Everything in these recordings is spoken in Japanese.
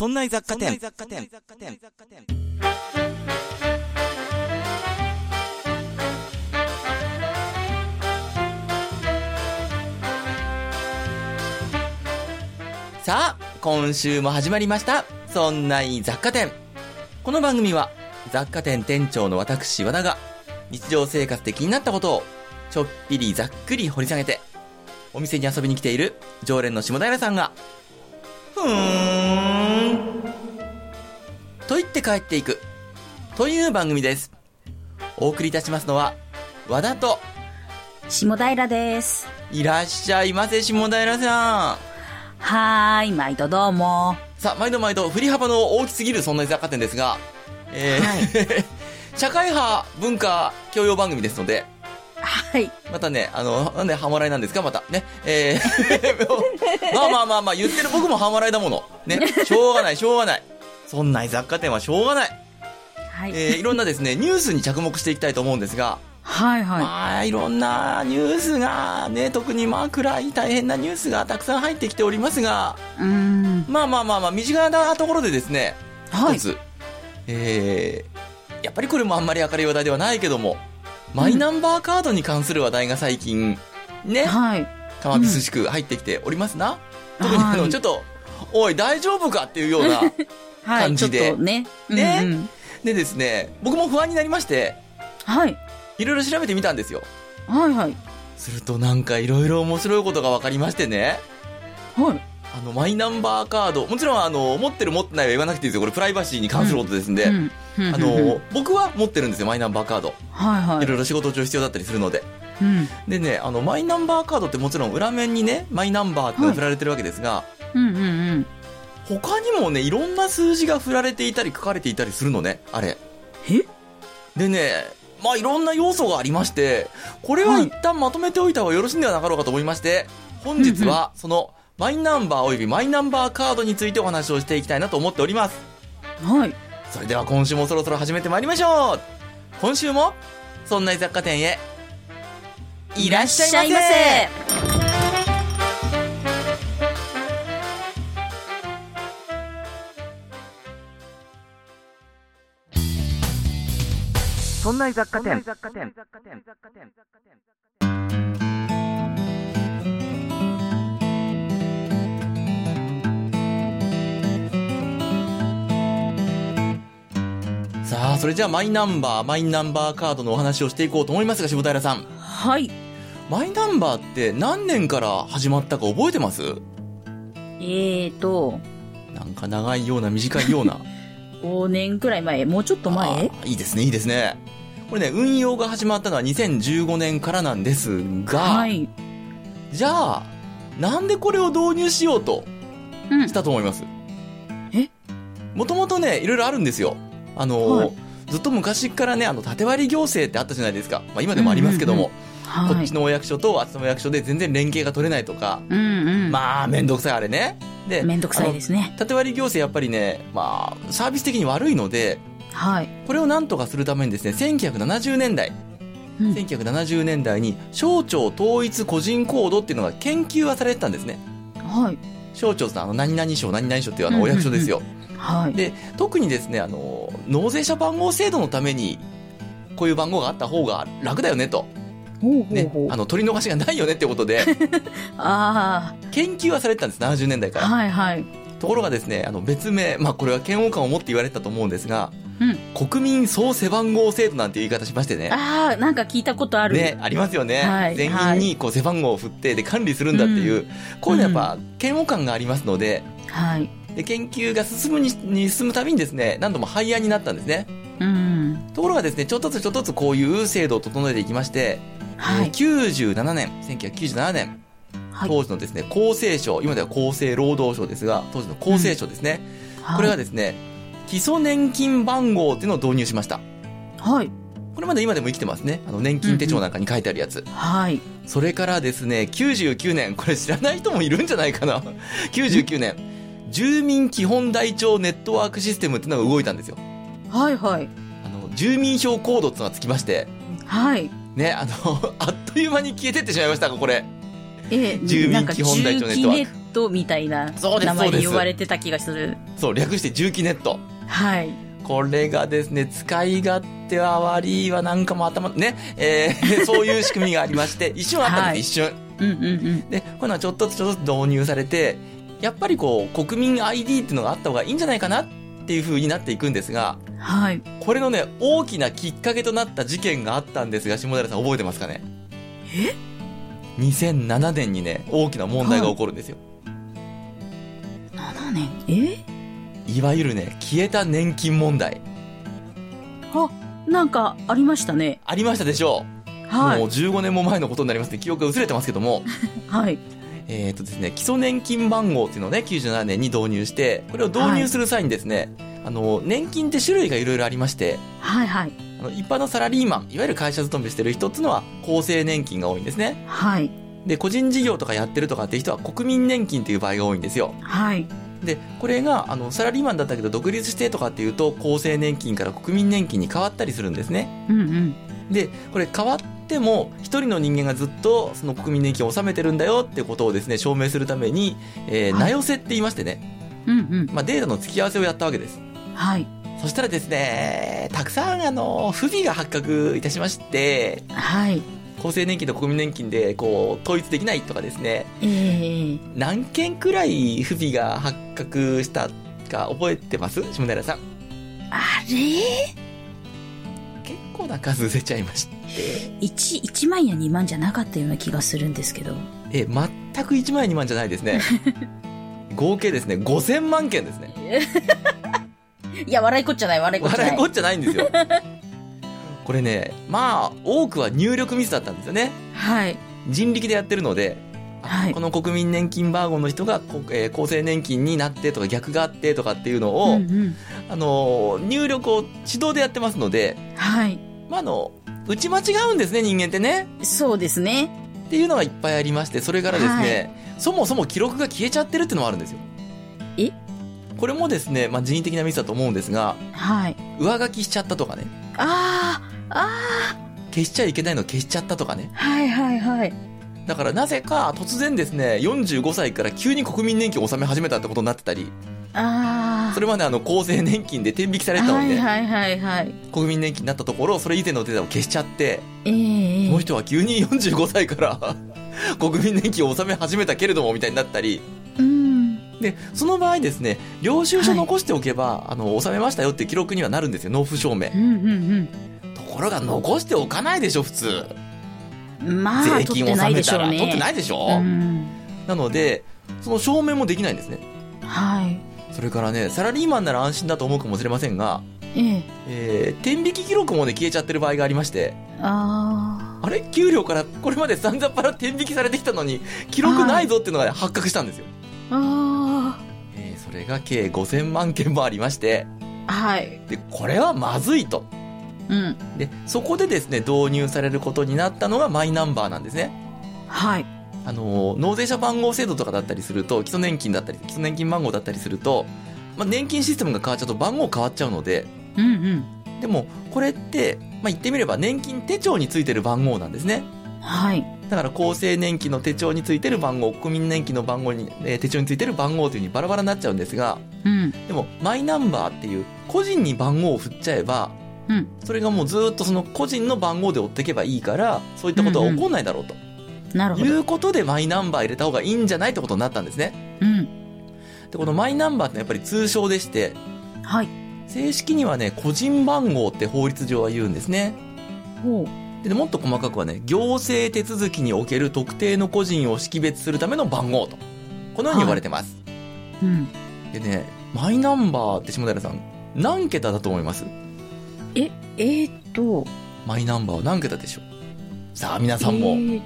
そんな雑貨店。さあ、今週も始まりました。そんない雑貨店。この番組は雑貨店店長の私和田が日常生活で気になったことをちょっぴりざっくり掘り下げて、お店に遊びに来ている常連の下平さんがふーんと言って帰っていくという番組です。お送りいたしますのは和田と下平です。いらっしゃいませ、下平さん。はーい、毎度どうも。さあ、毎度振り幅の大きすぎるそんな雑貨店ですが、はい、社会派文化教養番組ですので、はい。またね、なんで半笑いなんですか、また。ね。まあ、言ってる僕も半笑いだもの。ね。しょうがない。そんな雑貨店はしょうがない。はい。いろんなですね、ニュースに着目していきたいと思うんですが。はいはい。まあ、いろんなニュースが、ね、特にまあ、暗い大変なニュースがたくさん入ってきておりますが、まあ、身近なところでですね、はい。一つ。やっぱりこれもあんまり明るい話題ではないけども、マイナンバーカードに関する話題が最近ね、はい、たまびすしく入ってきておりますな、うん、特にちょっとおい大丈夫かっていうような感じで、はい、ちょっとね、うんうん、でですね、僕も不安になりまして、はい、いろいろ調べてみたんですよ。はいはい。するとなんかいろいろ面白いことが分かりましてね、はい、マイナンバーカード、もちろん持ってる持ってないは言わなくていいですよ。これプライバシーに関することですんで、うんうん、僕は持ってるんですよ、マイナンバーカード。はいはい。いろいろ仕事中必要だったりするので、うん、でね、マイナンバーカードってもちろん裏面にねマイナンバーって振られてるわけですが、はい、うんうんうん、他にもねいろんな数字が振られていたり書かれていたりするのね、あれ。え？でね、まあいろんな要素がありまして、これは一旦まとめておいた方がよろしいんではなかろうかと思いまして、本日はそのマイナンバーおよびマイナンバーカードについてお話をしていきたいなと思っております。はい。それでは今週もそろそろ始めてまいりましょう。今週もそんな雑貨店へいらっしゃいませ。そんな雑貨店。さあ、それじゃあマイナンバーカードのお話をしていこうと思いますが、下平さん。はい。マイナンバーって何年から始まったか覚えてます？なんか長いような短いような。5年くらい前、もうちょっと前？いいですね、いいですね。これね、運用が始まったのは2015年からなんですが、はい。じゃあ、なんでこれを導入しようとしたと思います？え？もともとね、いろいろあるんですよ。はい、ずっと昔からね、縦割り行政ってあったじゃないですか。まあ、今でもありますけども、うんうんうん、こっちのお役所とあっちのお役所で全然連携が取れないとか、うんうん、まあめんどくさいあれね。で、めんどくさいですね。縦割り行政やっぱりね、まあサービス的に悪いので、はい、これをなんとかするためにですね、1970年代に省庁統一個人行動っていうのが研究はされてたんですね。はい。省庁さん、何々省何々省っていうお役所ですよ。うんうんうん、はい、で特にですね、納税者番号制度のためにこういう番号があった方が楽だよねと。ほうほうほう、ね、取り逃しがないよねってことであ、研究はされてたんです、70年代から。はいはい、ところがですね、別名、まあ、これは嫌悪感を持って言われてたと思うんですが、うん、国民総背番号制度なんていう言い方しましてね。ああ、なんか聞いたことあるね。ありますよね、はい、全員にこう背番号を振ってで管理するんだっていう、うん、こういうのやっぱ嫌悪感がありますので、はい、で研究が進むたびにですね、何度も廃案になったんですね。うん、ところがですね、ちょっとずつちょっとずつこういう制度を整えていきまして、はい、1997年、はい、当時のですね厚生省、今では厚生労働省ですが、当時の厚生省ですね、うん、これがですね、はい、基礎年金番号っていうのを導入しました。はい。これまで今でも生きてますね、年金手帳なんかに書いてあるやつ、うんうん、はい。それからですね、99年、これ知らない人もいるんじゃないかな99年、住民基本台帳ネットワークシステムっていうのが動いたんですよ。はいはい。住民票コードっていうのがつきまして。はい。ね、あっという間に消えてってしまいましたか、これ。住民基本台帳ネットワーク。住トみたいな名前で呼ばれてた気がする。そう、略して重機ネット。はい、これがですね、使い勝手は悪いわ、なんかもう頭ね、そういう仕組みがありまして一瞬あったんです、はい、一瞬、うんうんうん、でこういうのはちょっとずつちょっとずつ導入されて、やっぱりこう国民 ID っていうのがあった方がいいんじゃないかなっていう風になっていくんですが、はい、これのね大きなきっかけとなった事件があったんですが、下平さん覚えてますかね？え？2007年にね大きな問題が起こるんですよ。7年？いわゆるね消えた年金問題。あ、なんかありましたね。ありましたでしょう。はい。もう15年も前のことになりますね。記憶が薄れてますけども。はい。ですね、基礎年金番号っていうのをね97年に導入して、これを導入する際にですね、はい、年金って種類がいろいろありまして、はいはい、一般のサラリーマン、いわゆる会社勤めしてる人っていうのは厚生年金が多いんですね、はい、で個人事業とかやってるとかっていう人は国民年金っていう場合が多いんですよ、はい、でこれがサラリーマンだったけど独立してとかっていうと厚生年金から国民年金に変わったりするんですね、うんうん、でこれ変わっても一人の人間がずっとその国民年金を納めてるんだよってことをですね証明するために、名寄せって言いましてね、うんうん、まあ、データの付き合わせをやったわけです、はい、そしたらですねたくさん不備が発覚いたしまして、はい、厚生年金と国民年金でこう統一できないとかですね、何件くらい不備が発覚したか覚えてます？下平さん。あれ結構な数出ちゃいまして、 1万や2万じゃなかったような気がするんですけど、全く1万や2万じゃないですね合計ですね5000万件ですねいや笑いこっちゃないんですよこれね、まあ多くは入力ミスだったんですよね、はい、人力でやってるので、はい、この国民年金番号の人が、厚生年金になってとか逆があってとかっていうのを、うんうん、入力を手動でやってますので、はい、まあ、打ち間違うんですね人間ってね。そうですねっていうのがいっぱいありまして、それからですね、はい、そもそも記録が消えちゃってるっていうのもあるんですよ。え？これもですね、まあ、人為的なミスだと思うんですが、はい、上書きしちゃったとかね、消しちゃいけないの消しちゃったとかね、はいはいはい、だからなぜか突然ですね45歳から急に国民年金を納め始めたってことになってたり、あ、それまで厚生年金で天引きされてたので、はいはいはいはい、国民年金になったところそれ以前のデータを消しちゃって、この人は急に45歳から国民年金を納め始めたけれどもみたいになったり、うん、でその場合ですね領収書残しておけば、はい、納めましたよって記録にはなるんですよ、納付証明、うんうんうん、ところが残しておかないでしょ普通。まあ、税金を納めたら取ってないでしょ、うん、なのでその証明もできないんですね、はい、それからねサラリーマンなら安心だと思うかもしれませんが、天引き記録もね消えちゃってる場合がありまして、あれ給料からこれまで散々パラ天引きされてきたのに記録ないぞっていうのが、ね、発覚したんですよ。それが計5000万件もありまして、はい、でこれはまずいと、うん、でそこでですね導入されることになったのがマイナンバーなんですね、はい、納税者番号制度とかだったりすると基礎年金だったり基礎年金番号だったりすると、まあ、年金システムが変わっちゃうと番号変わっちゃうので、うんうん、でもこれって、まあ、言ってみれば年金手帳についてる番号なんですね、はい、だから厚生年金の手帳についてる番号、国民年金の番号に、手帳についてる番号という風にバラバラになっちゃうんですが、うん、でもマイナンバーっていう個人に番号を振っちゃえば、うん、それがもうずっとその個人の番号で追っていけばいいからそういったことは起こんないだろうと、うんうん、なるほど、いうことでマイナンバー入れた方がいいんじゃないってことになったんですね、うん、でこのマイナンバーってやっぱり通称でして、はい、正式にはね個人番号って法律上は言うんですね。ほう。でもっと細かくはね行政手続きにおける特定の個人を識別するための番号とこのように呼ばれてます、はい、うん、でねマイナンバーって下平さん何桁だと思います？マイナンバーは何桁でしょう？さあ皆さんも、ま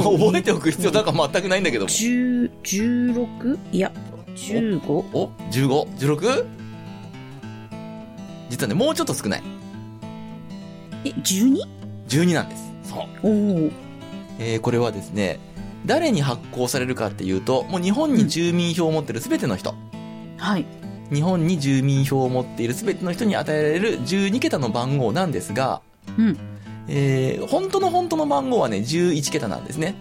あ、覚えておく必要なんか全くないんだけども、10、16？ いや15？ 15？ 16？ 実はねもうちょっと少ない 12？ 12 なんです。そう。お、これはですね誰に発行されるかっていうともう日本に住民票を持ってる全ての人、うん、はい、日本に住民票を持っている全ての人に与えられる12桁の番号なんですが、うん、本当の番号はね11桁なんですね、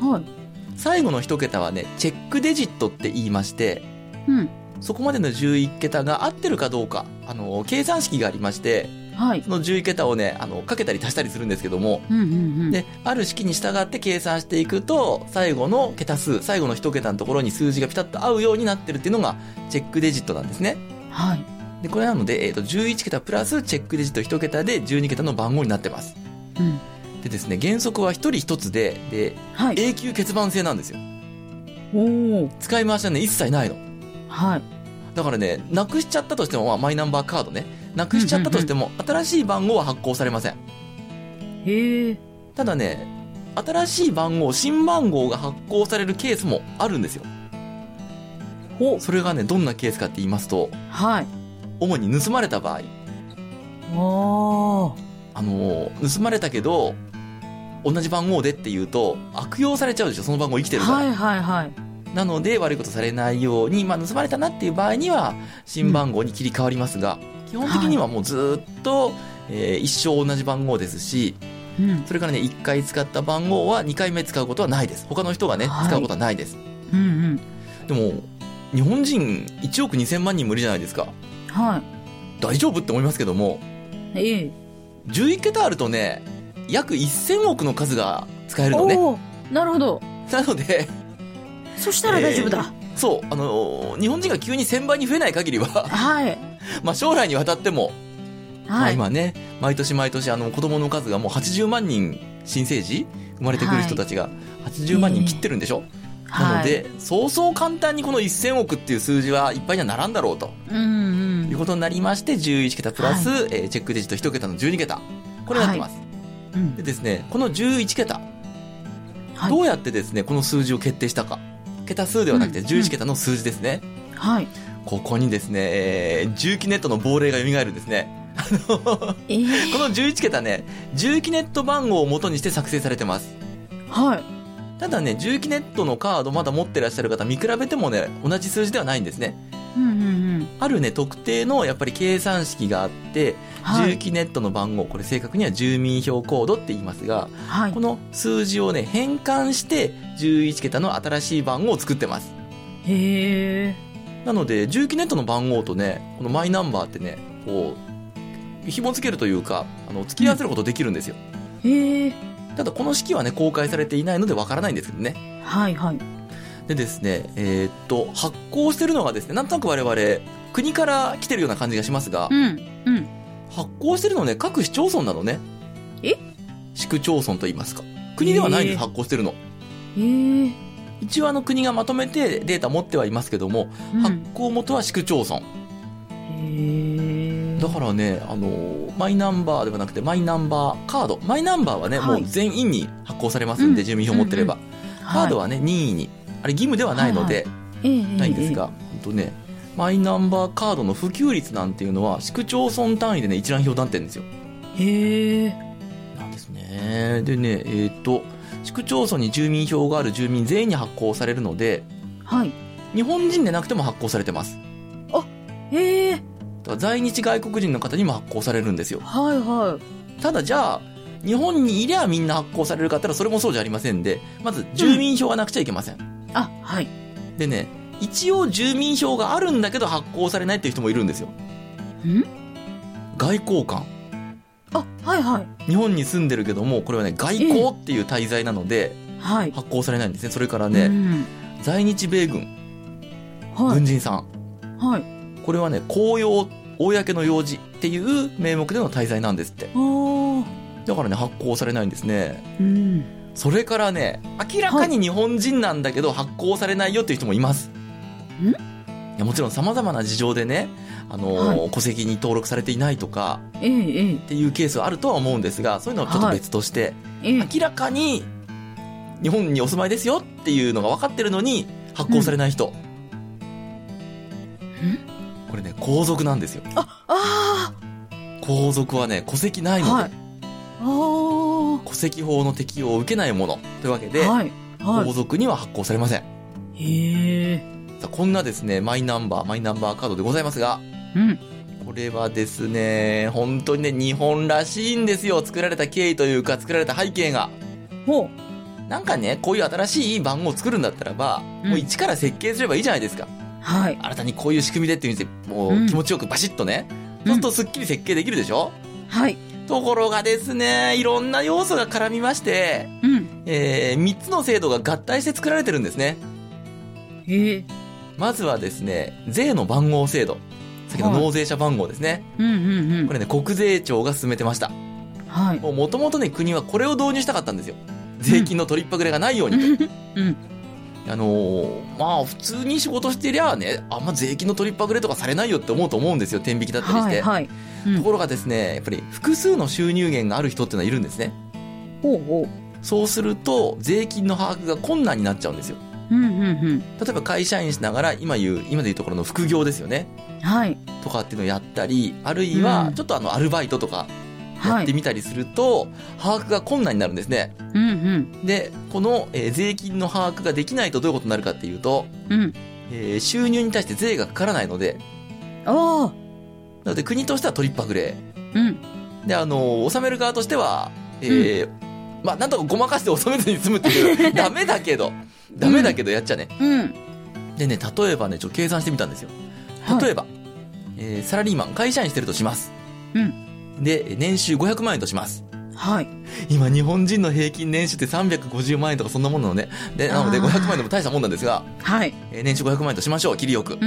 はい、最後の1桁はねチェックデジットって言いまして、うん、そこまでの11桁が合ってるかどうか計算式がありまして、はい、その11桁をねかけたり足したりするんですけども、うんうんうん、である式に従って計算していくと最後の桁数最後の1桁のところに数字がピタッと合うようになってるっていうのがチェックデジットなんですね。はい。でこれなので、11桁プラスチェックデジット1桁で12桁の番号になってます。うんでですね、原則は1人1つ で、はい、永久欠番制なんですよ。お使い回しはね一切ないの。はい。だからねなくしちゃったとしても、まあ、マイナンバーカードねなくしちゃったとしても、うんうんうん、新しい番号は発行されません。へえ。ただね新しい番号新番号が発行されるケースもあるんですよ。おそれがねどんなケースかって言いますと、はい、主に盗まれた場合。おー盗まれたけど同じ番号でっていうと悪用されちゃうでしょ。その番号生きてるから、はいはいはい、なので悪いことされないように、まあ、盗まれたなっていう場合には新番号に切り替わりますが、うん、基本的にはもうずっと、はい一生同じ番号ですし、うん、それからね1回使った番号は2回目使うことはないです。他の人がね、はい、使うことはないです、うんうん、でも日本人1億2000万人もいるじゃないですか、はい、大丈夫って思いますけども、11桁あるとね約1000億の数が使えるのね。おなるほど。なのでそしたら大丈夫だ、そう日本人が急に1000倍に増えない限りははいまあ将来にわたっても、はいまあ、今ね毎年子供の数がもう80万人新生児生まれてくる人たちが80万人切ってるんでしょ、なので、はい、そうそう簡単にこの1000億っていう数字はいっぱいにはならんだろうと、うんうん、いうことになりまして11桁プラス、はいチェックデジット1桁の12桁これになってます、はいうん、でですねこの11桁、はい、どうやってですねこの数字を決定したか、桁数ではなくて11桁の数字ですね、うんうん、はいここにですね、重機ネットの亡霊が蘇るんですねこの11桁ね重機ネット番号を元にして作成されてます。はいただね重機ネットのカードまだ持ってらっしゃる方見比べてもね同じ数字ではないんですね、うんうんうん、あるね特定のやっぱり計算式があって、はい、重機ネットの番号これ正確には住民票コードって言いますが、はい、この数字をね変換して11桁の新しい番号を作ってます。へー。なので重機ネットの番号とねこのマイナンバーってねこう紐付けるというか付き合わせることできるんですよ、うん、へー。ただこの式はね公開されていないのでわからないんですけどね。はいはい。でですね、発行してるのがですね、なんとなく我々国から来てるような感じがしますが、うんうん、発行してるのね各市町村なのね。市区町村と言いますか。国ではないんです、発行してるの。一応国がまとめてデータ持ってはいますけども、うん、発行元は市区町村。だからねマイナンバーではなくてマイナンバーカードマイナンバーはね、はい、もう全員に発行されますんで、うん、住民票持ってれば、うんうん、カードはね、はい、任意にあれ義務ではないので、はいはい、ないんですが、ねマイナンバーカードの普及率なんていうのは市区町村単位でね一覧表になってるんですよ。へえ。なんですね。でね市区町村に住民票がある住民全員に発行されるので、はい、日本人でなくても発行されてます。あへえ。在日外国人の方にも発行されるんですよ。はいはい。ただじゃあ日本にいりゃみんな発行されるかったらそれもそうじゃありませんで、まず住民票はなくちゃいけません、うん、あはい。でね一応住民票があるんだけど発行されないっていう人もいるんですよ。ん？外交官。あはいはい。日本に住んでるけどもこれはね外交っていう滞在なので、はい、発行されないんですね。それからね、うん、在日米軍、はい、軍人さん。はい。これはね公用公の用事っていう名目での滞在なんですって。だからね発行されないんですね、うん、それからね明らかに日本人なんだけど発行されないよっていう人もいます、はい、いやもちろん様々な事情でねはい、戸籍に登録されていないとか、っていうケースはあるとは思うんですがそういうのはちょっと別として、はい、明らかに日本にお住まいですよっていうのが分かってるのに発行されない人、うんこれね皇族なんですよ。皇族はね戸籍ないので、はい、戸籍法の適用を受けないものというわけで、はいはい、皇族には発行されません。へえ。さあこんなですねマイナンバーカードでございますが、うん、これはですね本当にね日本らしいんですよ。作られた経緯というか作られた背景が。ほう。なんかね、こういう新しい番号を作るんだったらば、もう一から設計すればいいじゃないですか。はい。新たにこういう仕組みでっていう風にもう気持ちよくバシッとね、そうするとすっきり設計できるでしょ。はい。ところがですね、いろんな要素が絡みまして、3つの制度が合体して作られてるんですね。まずはですね、税の番号制度。先ほど納税者番号ですね。これね、国税庁が進めてました。はい。もともとね、国はこれを導入したかったんですよ。税金の取りっぱぐれがないようにと。まあ普通に仕事してりゃね、あんま税金の取りっぱぐれとかされないよって思うと思うんですよ。天引きだったりして、ところがですね、やっぱり複数の収入源がある人っていうのはいるんですね。そうすると税金の把握が困難になっちゃうんですよ。例えば会社員しながら今でいうところの副業ですよね、とかっていうのをやったり、あるいはちょっとアルバイトとかやってみたりすると、把握が困難になるんですね。で、この、税金の把握ができないとどういうことになるかっていうと、収入に対して税がかからないので、なので国としては取りっぱぐれ、で、納める側としては、まあなんとかごまかして納めずに済むっていうダメだけどやっちゃね、でね、例えばね、ちょっと計算してみたんですよ。例えば、サラリーマン、会社員してるとします、で、年収500万円とします。今、日本人の平均年収って350万円とかそんなもんなのね。で、なので500万円でも大したもんなんですが、年収500万円としましょう、切りよく。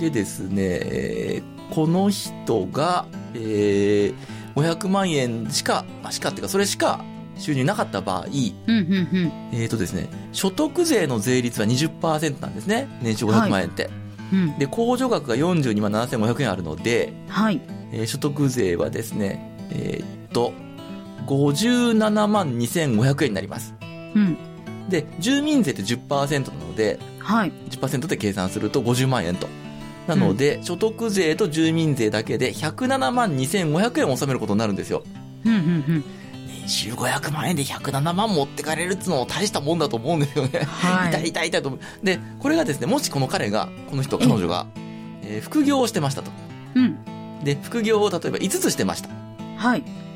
でですね、この人が、500万円それしか収入なかった場合、ですね、所得税の税率は 20% なんですね。年収500万円って。で、控除額が42万7500円あるので、所得税はですね、57万2500円になります。で、住民税って 10% なので、10% で計算すると50万円と。なので、所得税と住民税だけで107万2500円を納めることになるんですよ。年収500万円で107万持ってかれるっていうのも大したもんだと思うんですよね。痛いと思う。で、これがですね、もし彼女が、副業をしてましたと。で、副業を例えば5つしてました。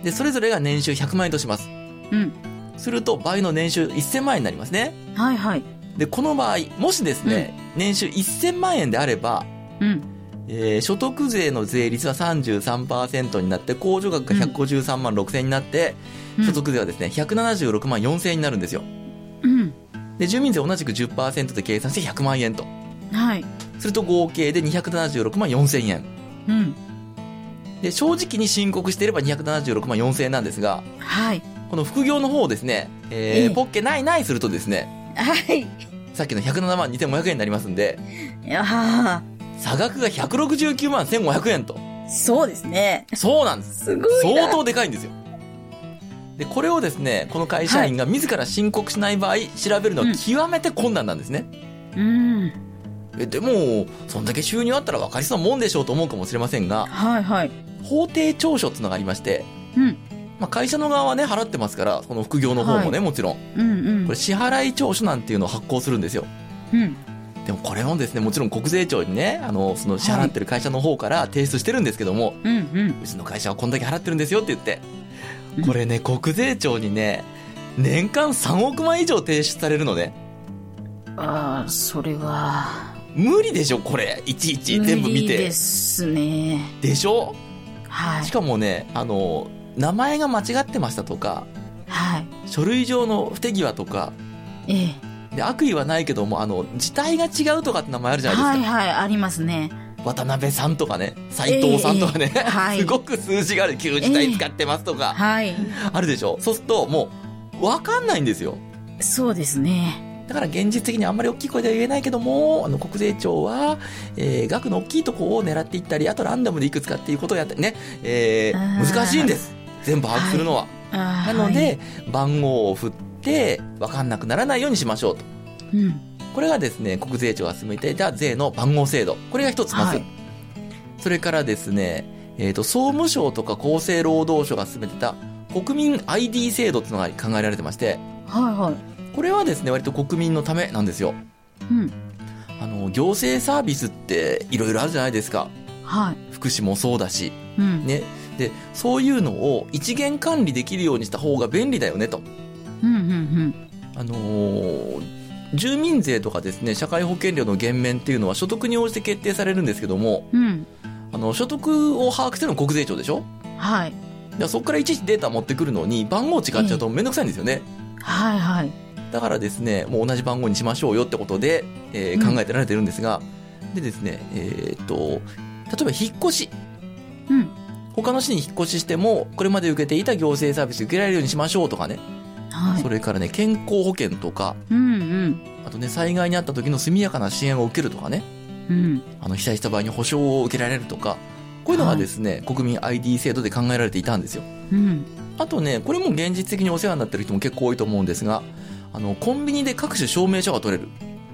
で、それぞれが年収100万円とします。すると、倍の年収1000万円になりますね。で、この場合、もしですね、年収1000万円であれば、所得税の税率は 33% になって、控除額が153万6000円になって、所得税はですね、176万4000円になるんですよ。で、住民税同じく 10% で計算して100万円と。すると、合計で276万4000円。で、正直に申告していれば276万4000円なんですが、この副業の方をですね、ポッケないするとですね、さっきの107万2500円になりますんで、差額が169万1500円と。そうですね。そうなんです。すごいな。相当でかいんですよ。で、これをですね、この会社員が自ら申告しない場合、調べるのは極めて困難なんですね。でも、そんだけ収入あったら分かりそうなもんでしょうと思うかもしれませんが、法定調書っていうのがありまして、まあ、会社の側はね、払ってますから、その副業の方もね、もちろん、これ支払い調書なんていうのを発行するんですよ。でもこれもですね、もちろん国税庁にね、その支払ってる会社の方から提出してるんですけども、うちの会社はこんだけ払ってるんですよって言って、これね、国税庁にね、年間3億万以上提出されるのね。それは無理でしょ、これいちいち全部見て。無理ですね。でしょ。しかもね、名前が間違ってましたとか、書類上の不手際とか、で、悪意はないけども字体が違うとかって名前あるじゃないですか。ありますね。渡辺さんとかね、斉藤さんとかね、すごく数字がある、旧字体使ってますとか、あるでしょ。そうするともう分かんないんですよ。そうですね。だから現実的にあんまり大きい声では言えないけども、国税庁は、額の大きいとこを狙っていったり、あとランダムでいくつかっていうことをやったりね、難しいんです。全部把握するのは。なので、番号を振って、わかんなくならないようにしましょうと。これがですね、国税庁が進めていた税の番号制度。これが一つまず。それからですね、総務省とか厚生労働省が進めていた国民 ID 制度っていうのが考えられてまして、これはですね、割と国民のためなんですよ。行政サービスっていろいろあるじゃないですか。福祉もそうだし、ね。で、そういうのを一元管理できるようにした方が便利だよねと。うんうんうん、住民税とかですね社会保険料の減免っていうのは所得に応じて決定されるんですけども、うん、所得を把握してるの国税庁でしょ。はい。そこからいちいちデータ持ってくるのに番号違っちゃうとめんどくさいんですよね、はいはい。だからですねもう同じ番号にしましょうよってことで、考えてられてるんですが、うん、でですね、例えば引っ越し、うん、他の市に引っ越ししてもこれまで受けていた行政サービス受けられるようにしましょうとかね、はい、それからね健康保険とか、うんうん、あとね災害にあった時の速やかな支援を受けるとかね、うん、被災した場合に保障を受けられるとかこういうのがですね、はい、国民 ID 制度で考えられていたんですよ、うん、あとねこれも現実的にお世話になってる人も結構多いと思うんですがコンビニで各種証明書が取れる、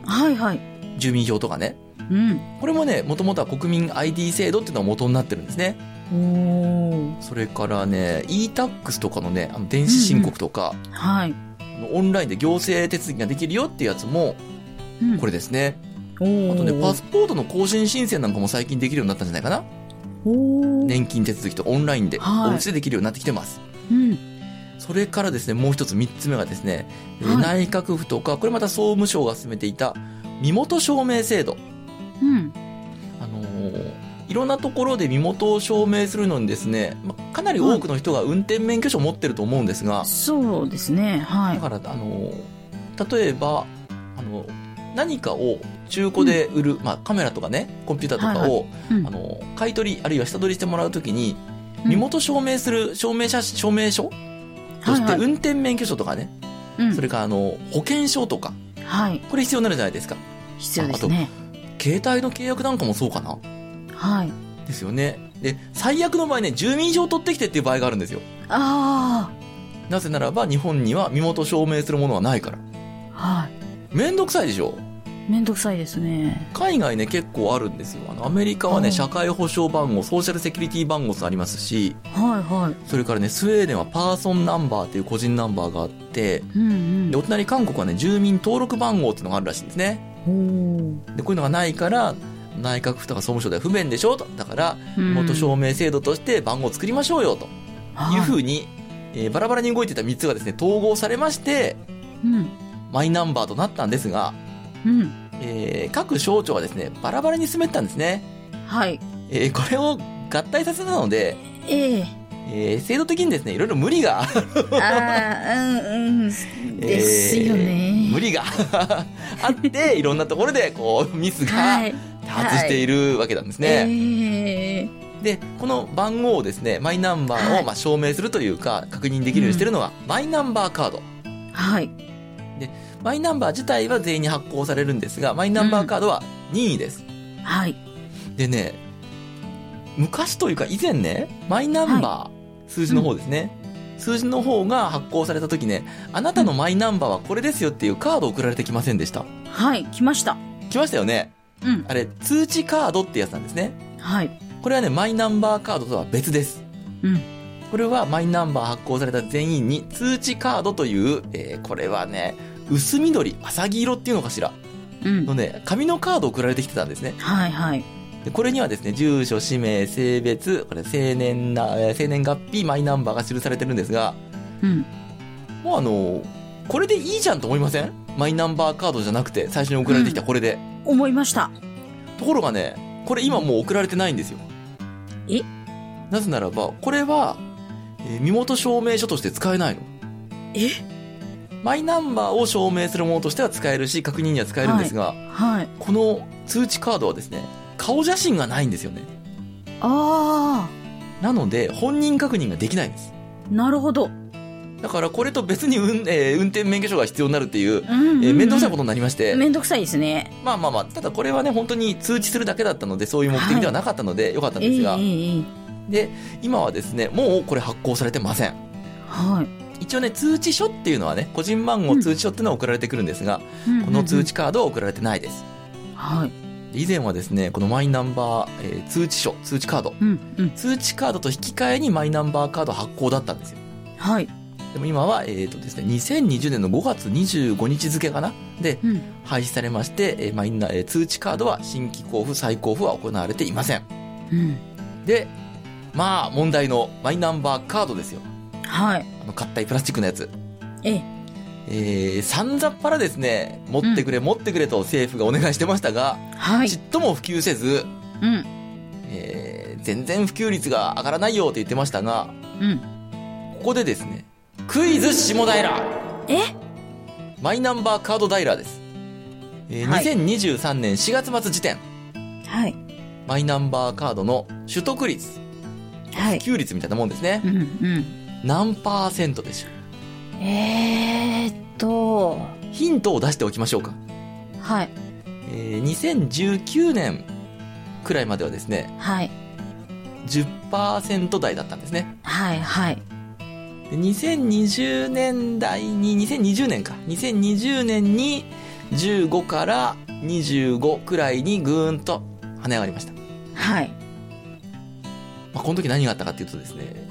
はいはい、住民票とかね、うん、これもねもともとは国民 ID 制度っていうのが元になってるんですね。おそれからね e-tax とかのね電子申告とか、うんうんはい、オンラインで行政手続きができるよってやつも、うん、これですね。おあとねパスポートの更新申請なんかも最近できるようになったんじゃないかな。お年金手続きとオンラインで、はい、おうちでできるようになってきてます、うん、それからですねもう一つ3つ目がですね、はい、内閣府とかこれまた総務省が進めていた身元証明制度、うん、いろんなところで身元を証明するのにですね、ま、かなり多くの人が運転免許証を持ってると思うんですが、はい、そうですね、はい、だから例えば何かを中古で売る、うんまあ、カメラとかねコンピューターとかを、はいはいうん、買い取りあるいは下取りしてもらうときに身元証明する証明書、うん、そして運転免許証とかね、はいはい、それから保険証とか、うん、これ必要になるじゃないですか。必要ですね。あと携帯の契約なんかもそうかな、はい、ですよね。で最悪の場合ね住民票を取ってきてっていう場合があるんですよ。ああ。なぜならば日本には身元証明するものはないから、はい、めんどくさいでしょ。めんどくさいですね。海外ね結構あるんですよ。アメリカはね社会保障番号ソーシャルセキュリティ番号とありますし、はいはい、それからねスウェーデンはパーソンナンバーっていう個人ナンバーがあって、うんうん、でお隣韓国はね住民登録番号っていうのがあるらしいんですね。おー。でこういうのがないから内閣府とか総務省では不便でしょと。だから元証明制度として番号を作りましょうよというふうに、バラバラに動いてた3つがですね統合されまして、うん、マイナンバーとなったんですが、うん各省庁はですねバラバラに進めてたんですね。はい、これを合体させたので、制度的にですねいろいろ無理があ、うんうん、ですよね、無理があっていろんなところでこうミスが、はい多発しているわけなんですね、はいでこの番号をですねマイナンバーをまあ証明するというか、はい、確認できるようにしてるのが、うん、マイナンバーカード、はい、でマイナンバー自体は全員に発行されるんですがマイナンバーカードは任意です、うん、はいでね昔というか以前ねマイナンバー、はい、数字の方ですね、うん、数字の方が発行された時ねあなたのマイナンバーはこれですよっていうカード送られてきませんでした、うん、はい来ましたよね。うん、あれ通知カードってやつなんですね、はい、これはねマイナンバーカードとは別です、うん、これはマイナンバー発行された全員に通知カードという、これはね薄緑浅黄色っていうのかしら、うん、のね紙のカード送られてきてたんですね、はいはい、でこれにはですね住所氏名性別これ生年月日マイナンバーが記されてるんですが、うん、もうこれでいいじゃんと思いません？マイナンバーカードじゃなくて最初に送られてきたこれで、うん思いました。ところがねこれ今もう送られてないんですよ。えなぜならばこれは、身元証明書として使えないの。えマイナンバーを証明するものとしては使えるし確認には使えるんですが、はいはい、この通知カードはですね顔写真がないんですよね。ああ。なので本人確認ができないんです。なるほど。だからこれと別に運転免許証が必要になるっていう、面倒くさいことになりまして。面倒くさいですね。まあまあまあ、ただこれはね本当に通知するだけだったのでそういう目的ではなかったのでよかったんですが、はい、で今はですねもうこれ発行されてません。はい。一応ね通知書っていうのはね個人番号通知書っていうのは送られてくるんですが、うん、この通知カードは送られてないです。はい。以前はですねこのマイナンバー、通知書通知カード、うんうん、通知カードと引き換えにマイナンバーカード発行だったんですよ。はい。でも今は、ですね、2020年の5月25日付かなで、うん、廃止されまして、通知カードは新規交付再交付は行われていません、うん、でまあ問題のマイナンバーカードですよ。はい。合体プラスチックのやつ。ええ。さんざっぱらですね、持ってくれ、うん、持ってくれと政府がお願いしてましたが、はい、ちっとも普及せず、うん、全然普及率が上がらないよと言ってましたが、うん、ここでですね、クイズ下平、マイナンバーカードダイラーです、はい、2023年4月末時点、はい、マイナンバーカードの取得率、はい、普及率みたいなもんですね、うんうん、何パーセントでしょう。ヒントを出しておきましょうか。はい。2019年くらいまではですね、はい。10% 台だったんですね。はいはい。で、2020年に15から25くらいにぐーんと跳ね上がりました。はい。まあ、この時何があったかっていうとですね、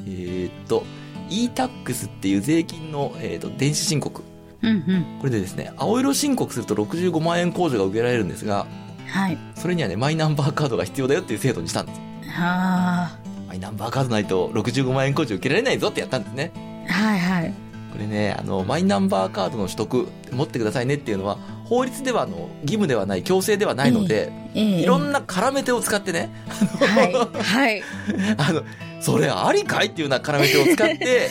e-tax っていう税金の、電子申告、うんうん、これでですね、青色申告すると65万円控除が受けられるんですが、はい、それにはね、マイナンバーカードが必要だよっていう制度にしたんです。はマイナンバーカードないと65万円控除受けられないぞってやったんですね。はいはい。これね、マイナンバーカードの取得持ってくださいねっていうのは法律では義務ではない、強制ではないので、いろんな絡め手を使ってね、はいはい、それありかいっていうような絡め手を使って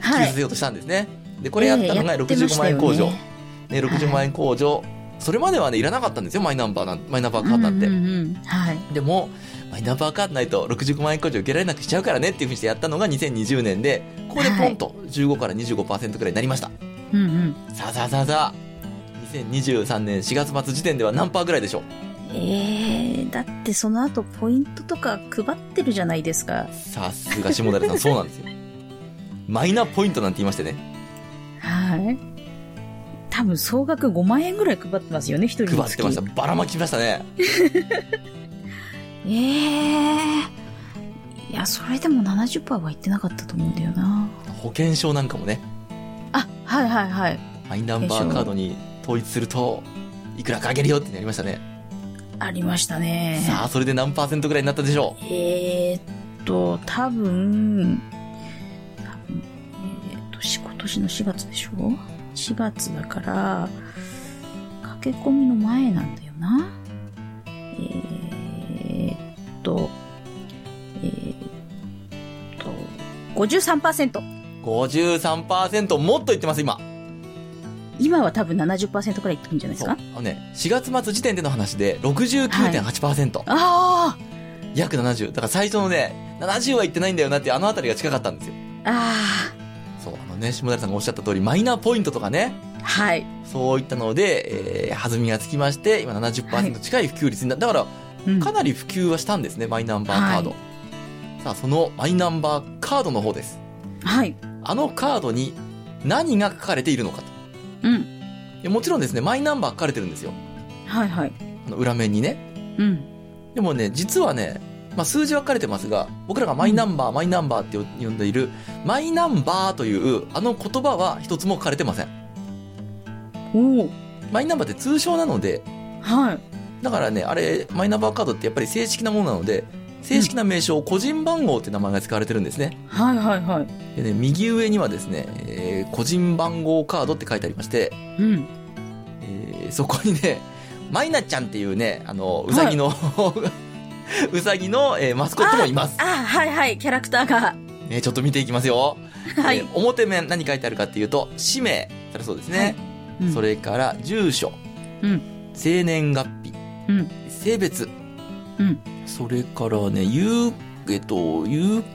救出せようとしたんですね。でこれやったのが65万円控除、ね、60万円控除、はい、それまではねいらなかったんですよ、マイナンバーカードなんて、うんうんうん、はい、でもマイナンバーカードないと60万円控除受けられなくしちゃうからねっていうふうにしてやったのが2020年で、ここでポンと15から 25% くらいになりました、はい、うんうん、さあ2023年4月末時点では何パーぐらいでしょう。だってその後ポイントとか配ってるじゃないですか。さすが下平さんそうなんですよ。マイナポイントなんて言いましてね、はい、多分総額5万円ぐらい配ってますよね、1人につき。配ってました、ばらまきましたね。いやそれでも 70% は言ってなかったと思うんだよな。保険証なんかもね、あ、はいはいはい、マイナンバーカードに統一するといくらかあげるよってなりましたね。ありましたね。さあそれで何パーセントぐらいになったでしょう。多分今年の4月でしょ、4月だから駆け込みの前なんだよな。53%。 53%、もっと言ってます。今は多分 70% くらいいってるんじゃないですか。ね、4月末時点での話で 69.8%、はい、あ、約70、だから最初のね70はいってないんだよなっていうあの辺りが近かったんですよ。ああ、そう、ね、下平さんがおっしゃった通りマイナーポイントとかね、はい、そういったので、弾みがつきまして今 70% 近い普及率になった、はい、だから、うん、かなり普及はしたんですね、マイナンバーカード、はい、さあそのマイナンバーカードの方です。はい、あのカードに何が書かれているのかと。うん、いやもちろんですね、マイナンバー書かれてるんですよ。はいはい。裏面にね。うん。でもね、実はね、まあ、数字は書かれてますが、僕らがマイナンバー、うん、マイナンバーって呼んでいる、マイナンバーという、あの言葉は一つも書かれてません。おお。マイナンバーって通称なので、はい。だからね、あれ、マイナンバーカードってやっぱり正式なものなので、正式な名称、個人番号って名前が使われてるんですね。はいはいはい。でね、右上にはですね、個人番号カードって書いてありまして、うん、そこにね、マイナちゃんっていうね、うさぎの、はい、うさぎの、マスコットもいます。あ、はいはい、キャラクターが。ね、ちょっと見ていきますよ。はい。表面何書いてあるかっていうと、氏名、それそうですね。はい、うん、それから住所、うん、生年月日、うん、性別。うん、それからね、有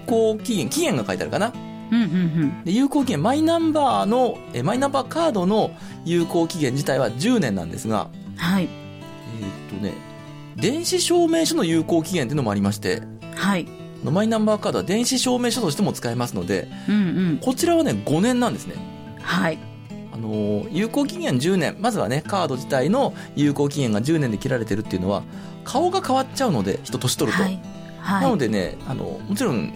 効期限が書いてあるかな、うんうんうん、で有効期限、マイナンバーカードの有効期限自体は10年なんですが、はい、ね、電子証明書の有効期限っていうのもありまして、はい、マイナンバーカードは電子証明書としても使えますので、うんうん、こちらはね5年なんですね。はい、有効期限10年、まずはねカード自体の有効期限が10年で切られてるっていうのは顔が変わっちゃうので、人年取ると、はいはい、なのでね、もちろん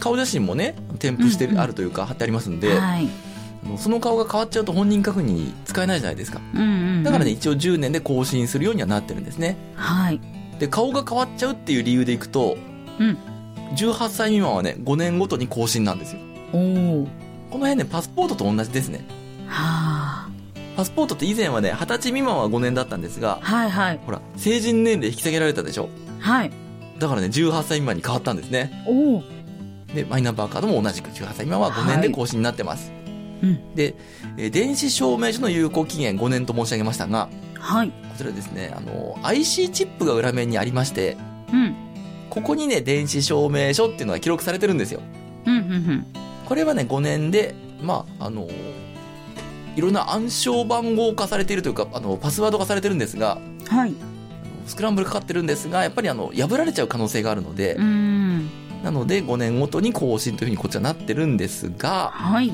顔写真もね添付してあるというか、うんうん、貼ってありますんで、はい、その顔が変わっちゃうと本人確認使えないじゃないですか、うんうんうん、だからね一応10年で更新するようにはなってるんですね、はい、で顔が変わっちゃうっていう理由でいくと、うん、18歳未満はね5年ごとに更新なんですよ。お、この辺ねパスポートと同じですね。はあ、パスポートって以前はね、20歳未満は5年だったんですが、はいはい、ほら成人年齢引き下げられたでしょ。はい。だからね、18歳未満に変わったんですね。おお。でマイナンバーカードも同じく18歳未満は5年で更新になってます、はい、うん、で電子証明書の有効期限5年と申し上げましたが、はい、こちらですね、IC チップが裏面にありまして、うん、ここにね電子証明書っていうのが記録されてるんですよ、うんうんうん、これはね5年で、まあいろんな暗証番号化されているというか、パスワード化されてるんですが、はい、スクランブルかかってるんですが、やっぱり破られちゃう可能性があるので、うん、なので5年ごとに更新というふうにこっちはなってるんですが、はい、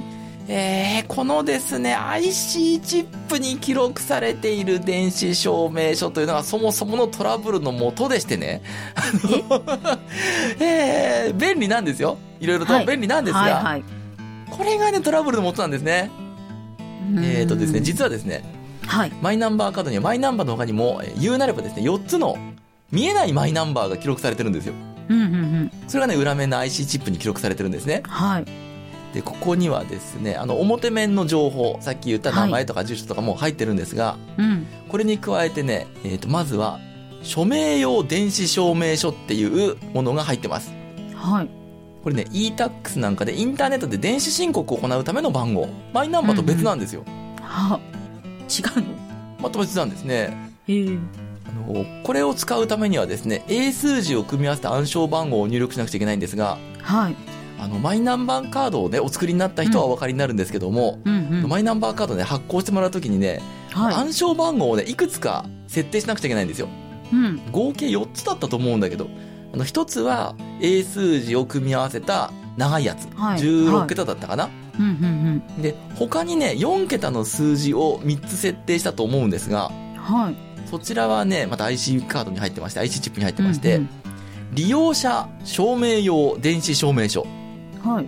このですね IC チップに記録されている電子証明書というのはそもそものトラブルの元でしてね便利なんですよ、いろいろと便利なんですが、はいはいはい、これがねトラブルの元なんですね。ですね、実はですね、はい、マイナンバーカードにはマイナンバーの他にも言うなればですね4つの見えないマイナンバーが記録されてるんですよ、うんうんうん、それがね裏面の IC チップに記録されてるんですね。はい。でここにはですね表面の情報、さっき言った名前とか住所とかも入ってるんですが、はい、うん、これに加えてね、まずは署名用電子証明書っていうものが入ってます。はい。これね e-tax なんかでインターネットで電子申告を行うための番号、マイナンバーと別なんですよ。うんうん、は、違うの？また別なんですね。へえ。これを使うためにはですね、英数字を組み合わせた暗証番号を入力しなくちゃいけないんですが、はい、マイナンバーカードをねお作りになった人はお分かりになるんですけども、うんうんうん、マイナンバーカードね発行してもらうときにね、はい、暗証番号をねいくつか設定しなくちゃいけないんですよ、うん、合計4つだったと思うんだけど、1つは英数字を組み合わせた長いやつ、はい、16桁だったかな、はい、うんうんうん、で他にね4桁の数字を3つ設定したと思うんですが、はい、そちらはねまた IC カードに入ってまして IC チップに入ってまして、うんうん、利用者証明用電子証明書、はい、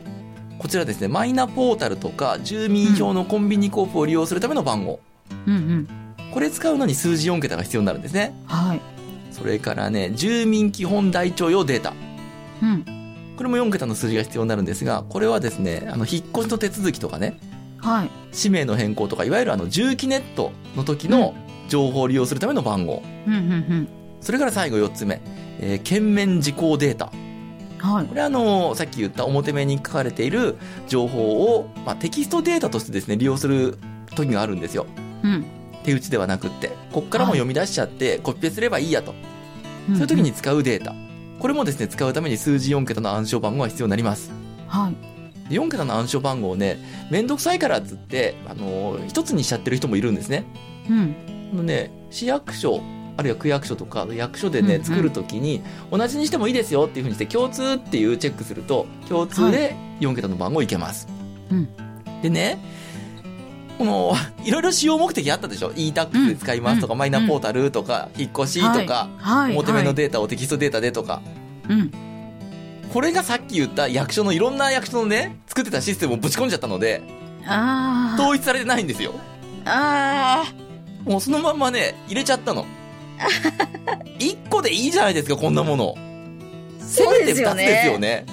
こちらですねマイナポータルとか住民票のコンビニ交付を利用するための番号、うんうんうん、これ使うのに数字4桁が必要になるんですね、はい、それからね住民基本台帳用データ、うん、これも4桁の数字が必要になるんですが、これはですね引っ越しの手続きとかね、はい、氏名の変更とかいわゆる住基ネットの時の、うん、情報を利用するための番号、うんうんうん、それから最後4つ目、券面時効データ、はい、これはさっき言った表面に書かれている情報を、まあ、テキストデータとしてですね利用する時があるんですよ、うん、手打ちではなくってこっからも読み出しちゃって、はい、コピペすればいいやと、そういう時に使うデータ、これもですね使うために数字4桁の暗証番号が必要になります、はい、4桁の暗証番号をねめんどくさいからっつって、一つにしちゃってる人もいるんですね、うん、ね、市役所あるいは区役所とか役所でね、うんうん、作るときに同じにしてもいいですよっていうふうにして共通っていうチェックすると共通で4桁の番号いけます、はい、うん、でねこのいろいろ使用目的あったでしょ、 e-tax で使いますとか、うん、マイナポータルとか、うん、引っ越しとか、はいはい、表面のデータをテキストデータでとか、はいはい、これがさっき言った役所のいろんな役所のね作ってたシステムをぶち込んじゃったので、あ、統一されてないんですよ。ああ、もうそのまんまね入れちゃったの1個でいいじゃないですかこんなもの、うん、せめて2つですよ ね、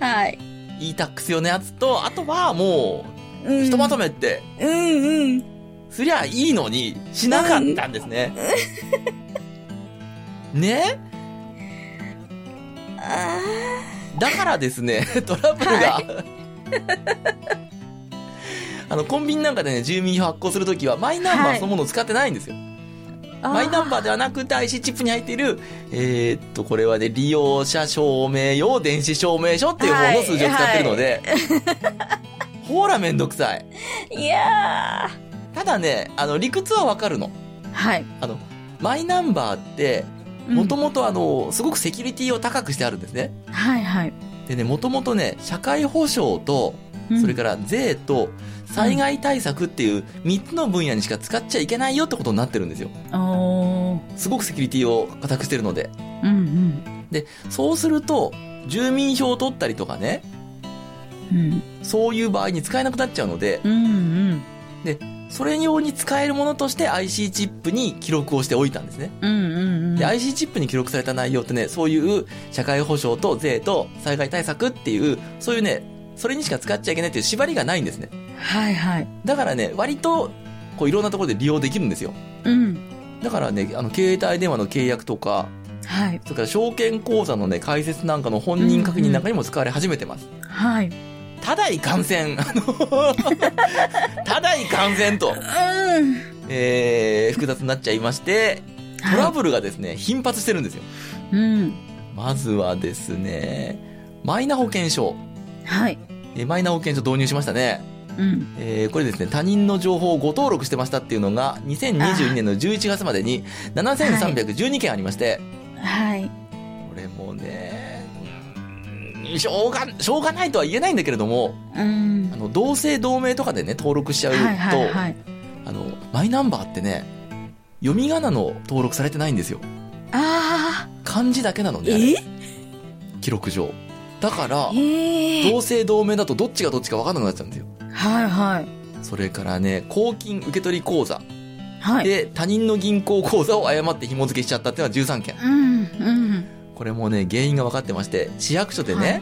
はい、 e-tax 用のやつとあとはもう、うん、ひとまとめって、うんうん、すりゃいいのにしなかったんですね、うん、ね、あ、だからですねトラブルが、はいコンビニなんかでね住民票発行するときはマイナンバーそのものを使ってないんですよ、はい、マイナンバーではなくて IC チップに入っているこれはね利用者証明用電子証明書っていう方の数字を使ってるので、はい、ほらめんどくさい。いやー、ただね理屈はわかるの、はい、マイナンバーってもともとすごくセキュリティを高くしてあるんですね、はいはい、でねもともとね社会保障とそれから税と災害対策っていう3つの分野にしか使っちゃいけないよってことになってるんですよ。すごくセキュリティを固くしてるので、うんうん、でそうすると住民票を取ったりとかね、うん、そういう場合に使えなくなっちゃうので、うんうん、でそれ用に使えるものとして IC チップに記録をしておいたんですね、うんうんうん、で IC チップに記録された内容ってねそういう社会保障と税と災害対策っていうそういうねそれにしか使っちゃいけないっていう縛りがないんですね。はいはい。だからね、割とこういろんなところで利用できるんですよ、うん、だからね携帯電話の契約とか、はい、それから証券口座の、ね、開設なんかの本人確認なんかにも使われ始めてます、うんうん、はい、ただいかんせんただいかんせんと、うん、複雑になっちゃいまして、トラブルがですね、はい、頻発してるんですよ、うん、まずはですねマイナ保険証、はい、マイナ保険証導入しましたね、うん、これですね他人の情報をご登録してましたっていうのが2022年の11月までに7312件ありまして、はい、はい、これもねしょうがないとは言えないんだけれども、うん、同姓同名とかでね登録しちゃうと、はいはいはい、マイナンバーってね読み仮名の登録されてないんですよ。あ、漢字だけなのね記録上だから、同姓同名だとどっちがどっちか分からなくなっちゃうんですよ。はいはい。それからね公金受取口座、はい、で他人の銀行口座を誤って紐付けしちゃったっていうのは13件、うんうん、これもね原因が分かってまして、市役所でね、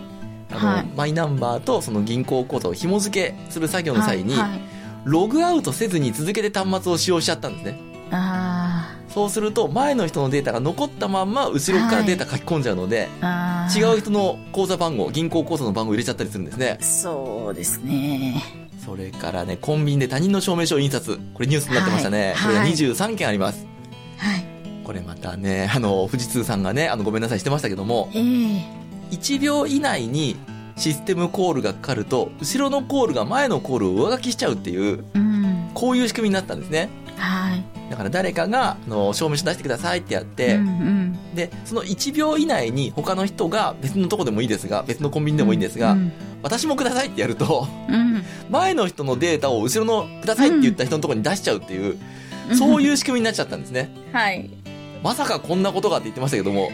はいはい、マイナンバーとその銀行口座を紐付けする作業の際に、はいはい、ログアウトせずに続けて端末を使用しちゃったんですね。あ、そうすると前の人のデータが残ったまんま後ろからデータ書き込んじゃうので、はい、違う人の口座番号、銀行口座の番号入れちゃったりするんですね。そうですね。それからねコンビニで他人の証明書を印刷、これニュースになってましたね、はいはい、これが23件あります。はい、これまたね富士通さんがねごめんなさいしてましたけども、1秒以内にシステムコールがかかると後ろのコールが前のコールを上書きしちゃうっていう、うん、こういう仕組みになったんですね。はい、だから誰かが証明書出してくださいってやって、うんうん、でその1秒以内に他の人が別のとこでもいいですが、別のコンビニでもいいんですが、うんうん、私もくださいってやると、うん、前の人のデータを後ろのくださいって言った人のとこに出しちゃうっていう、うん、そういう仕組みになっちゃったんですね。はい、まさかこんなことがって言ってましたけども、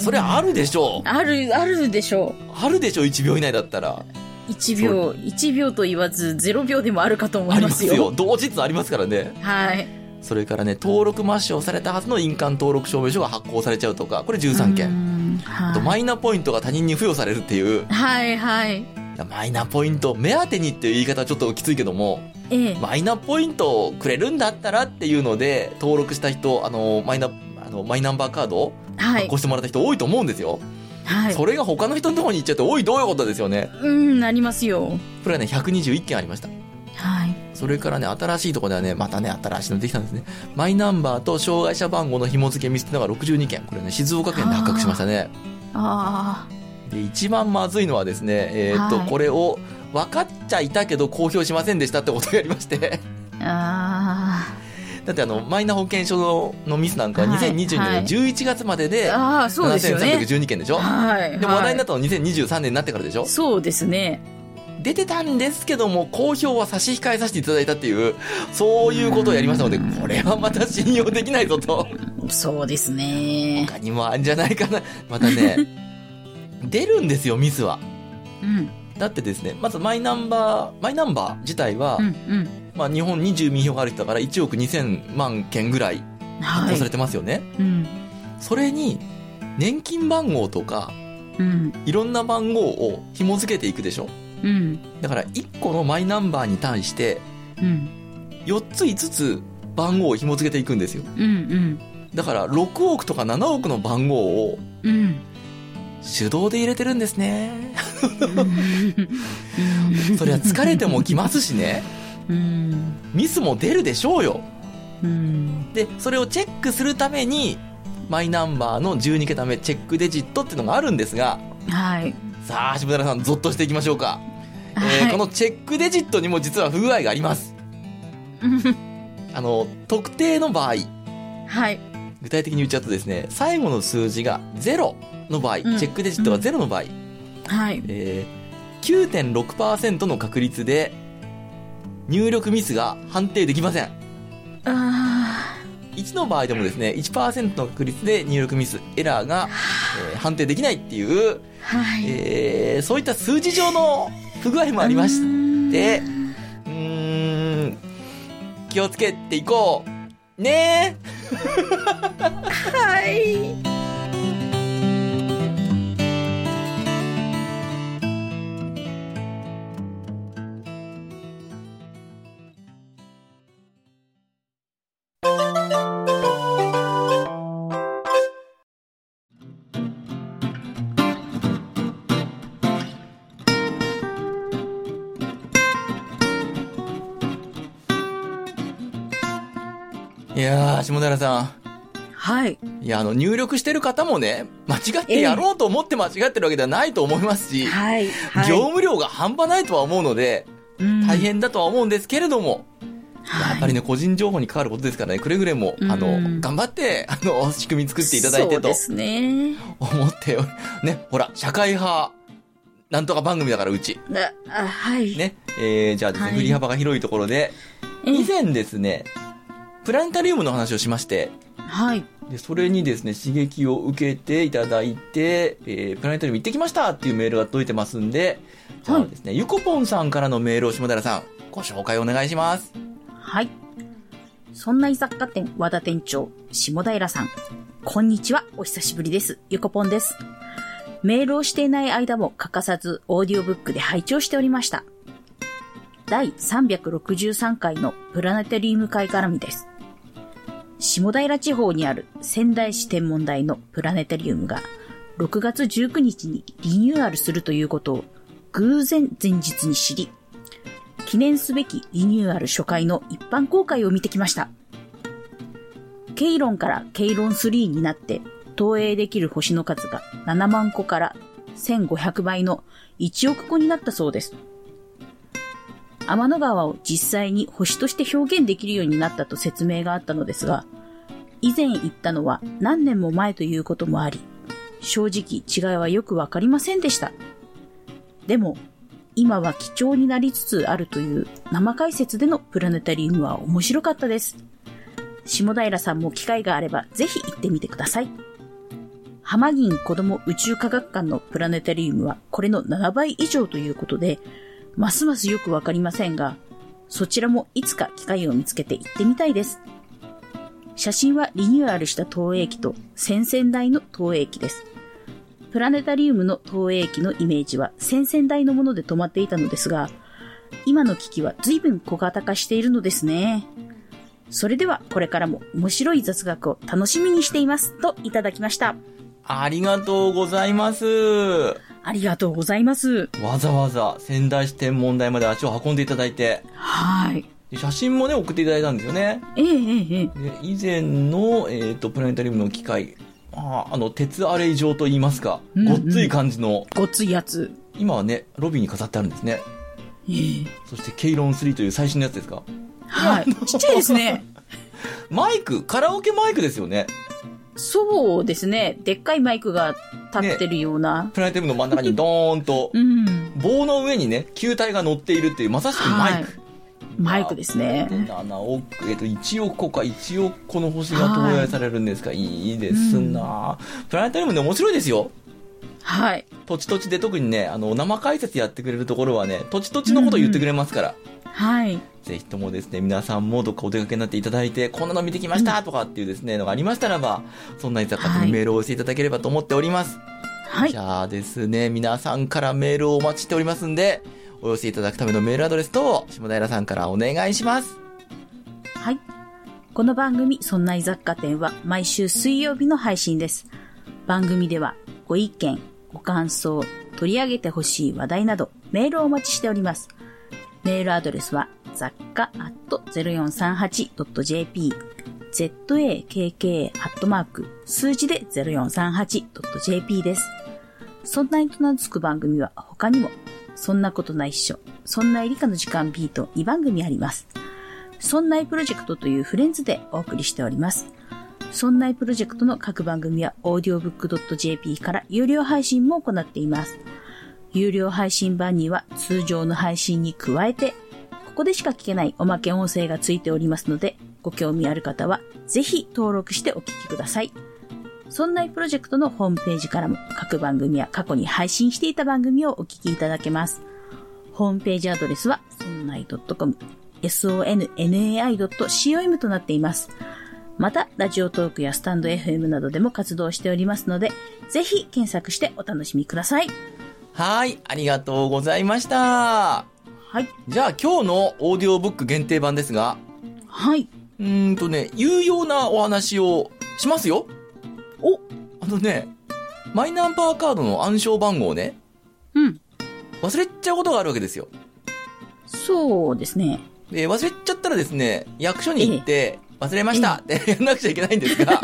それあるでしょう、うん、あるでしょう、あるでしょう。1秒以内だったら1秒と言わず0秒でもあるかと思いますよ。ありますよ、同日ありますからね。はい。それからね登録抹消されたはずの印鑑登録証明書が発行されちゃうとか、これ13件、はい、あとマイナポイントが他人に付与されるっていう、はいはい、マイナポイント目当てにっていう言い方はちょっときついけども、ええ、マイナポイントをくれるんだったらっていうので登録した人、マイナンバーカードを発行してもらった人多いと思うんですよ、はい、それが他の人のところに行っちゃって多い、どういうことですよね。うん、なりますよ。これはね121件ありました。はい。それからね新しいところではねまたね新しいのできたんですね。マイナンバーと障害者番号の紐付けミスってのが62件、これね静岡県で発覚しましたね。ああ。で一番まずいのはですね、はい、これを分かっちゃいたけど公表しませんでしたってことがありましてあだってマイナ保険証 のミスなんかは2022年の11月までで7312件でしょ、はいはい、でも話題になったのは2023年になってからでしょ、はい、そうですね。出てたんですけども公表は差し控えさせていただいたっていう、そういうことをやりましたので、これはまた信用できないぞとそうですね、他にもあるんじゃないかな。またね出るんですよミスは、うん、だってですねまずマイナンバー自体は、うんうん、まあ、日本に住民票がある人だから1億2000万件ぐらい発行されてますよね、はい、うん、それに年金番号とか、うん、いろんな番号を紐付けていくでしょ、うん、だから1個のマイナンバーに対して4つ5つ番号を紐付けていくんですよ、うんうん、だから6億とか7億の番号を、うん、手動で入れてるんですねそりゃ疲れてもきますしねミスも出るでしょうよ。でそれをチェックするためにマイナンバーの12桁目チェックデジットっていうのがあるんですが、はい、さあ渋谷さんゾッとしていきましょうか、はい、このチェックデジットにも実は不具合があります特定の場合、はい、具体的に言っちゃうとですね最後の数字が0の場合、うん、チェックデジットが0の場合、うん、はい、9.6% の確率で入力ミスが判定できません。あ、1の場合でもですね 1% の確率で入力ミスエラーが、判定できないっていう、はい、そういった数字上の不具合もありまして、気をつけていこうねはいいやー、下寺さん。はい。いや、入力してる方もね、間違ってやろうと思って間違ってるわけではないと思いますし、はいはい、業務量が半端ないとは思うので、うん、大変だとは思うんですけれども、はい、やっぱりね、個人情報に関わることですからね、くれぐれも、うん、頑張って、仕組み作っていただいてと。そうですね。思って、ね、ほら、社会派、なんとか番組だから、うち。はい。ね、じゃあですね、振り幅が広いところで、以前ですね、プラネタリウムの話をしまして、はい。で、それにですね、刺激を受けていただいて、プラネタリウム行ってきましたっていうメールが届いてますんで、じゃあですね、はい、ゆこぽんさんからのメールを下寺さん、ご紹介お願いします。はい。そんな居雑貨店和田店長、下平さん。こんにちは、お久しぶりです。ゆこぽんです。メールをしていない間も欠かさず、オーディオブックで拝聴しておりました。第363回のプラネタリウム会絡みです。下平地方にある仙台市天文台のプラネタリウムが6月19日にリニューアルするということを偶然前日に知り、記念すべきリニューアル初回の一般公開を見てきました。ケイロンからケイロン3になって投影できる星の数が7万個から1500倍の1億個になったそうです。天の川を実際に星として表現できるようになったと説明があったのですが、以前行ったのは何年も前ということもあり、正直違いはよくわかりませんでした。でも、今は貴重になりつつあるという生解説でのプラネタリウムは面白かったです。下平さんも機会があればぜひ行ってみてください。浜銀子ども宇宙科学館のプラネタリウムはこれの7倍以上ということで、ますますよくわかりませんが、そちらもいつか機会を見つけて行ってみたいです。写真はリニューアルした投影機と先々代の投影機です。プラネタリウムの投影機のイメージは先々代のもので止まっていたのですが、今の機器は随分小型化しているのですね。それではこれからも面白い雑学を楽しみにしていますといただきました。ありがとうございます。ありがとうございます。わざわざ仙台市天文台まで足を運んでいただいて。はい。写真もね、送っていただいたんですよね。で、以前の、プラネタリウムの機械。鉄アレイ状と言いますか、うんうん、ごっつい感じの。ごっついやつ。今はね、ロビーに飾ってあるんですね。そして、ケイロン3という最新のやつですか。はい。ちっちゃいですね。カラオケマイクですよね。そうですね。でっかいマイクが立ってるような。ね、プラネタリウムの真ん中にドーンと、うん、棒の上にね、球体が乗っているっていう、まさしくマイク。マイクですね。7億、1億個か、1億個の星が投影されるんですか。いいですな、うん、プラネタリウムね、面白いですよ。はい。土地土地で特にね、生解説やってくれるところはね、土地土地のことを言ってくれますから。うん、はい。ぜひともですね、皆さんもどっかお出かけになっていただいて、こんなの見てきましたとかっていうですね、のがありましたらば、そんなに雑貨にメールをしていただければと思っております。はい。じゃあですね、皆さんからメールをお待ちしておりますんで、お寄せいただくためのメールアドレス等、下平さんからお願いします。はい。この番組、そんな雑貨店は毎週水曜日の配信です。番組では、ご意見、ご感想、取り上げてほしい話題など、メールをお待ちしております。メールアドレスは、雑貨@0438.jp、zakk@0438.jp です。そんなにと名付く番組は他にも、そんなことないっしょ、そんない理科の時間 B と2番組あります。そんないプロジェクトというフレンズでお送りしております。そんないプロジェクトの各番組は audiobook.jp から有料配信も行っています。有料配信版には通常の配信に加えて、ここでしか聞けないおまけ音声がついておりますので、ご興味ある方はぜひ登録してお聞きください。そんないプロジェクトのホームページからも各番組や過去に配信していた番組をお聞きいただけます。ホームページアドレスはそんない .com、sonnai.com となっています。また、ラジオトークやスタンド FM などでも活動しておりますので、ぜひ検索してお楽しみください。はい、ありがとうございました。はい。じゃあ今日のオーディオブック限定版ですが。はい。有用なお話をしますよ。お、マイナンバーカードの暗証番号をね。うん。忘れちゃうことがあるわけですよ。そうですね。で、忘れちゃったらですね、役所に行って、忘れましたってやんなくちゃいけないんですが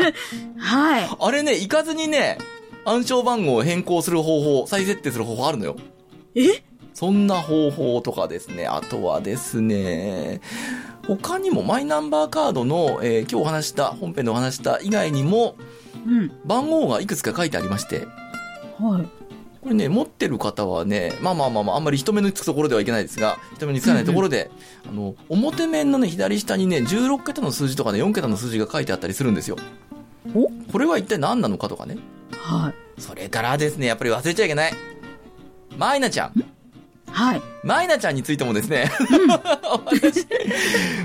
はい。あれね、行かずにね、暗証番号を変更する方法、再設定する方法あるのよ。え？そんな方法とかですね。あとはですね、他にもマイナンバーカードの、今日お話した、本編でお話した以外にも、うん、番号がいくつか書いてありまして。はい。これね、持ってる方はね、まあ、あんまり人目につくところではいけないですが、人目につかないところで、うんうん、表面のね、左下にね、16桁の数字とかね、4桁の数字が書いてあったりするんですよ。お？これは一体何なのかとかね。はい。それからですね、やっぱり忘れちゃいけない。マイナちゃん。はい。マイナちゃんについてもですね、うん、私、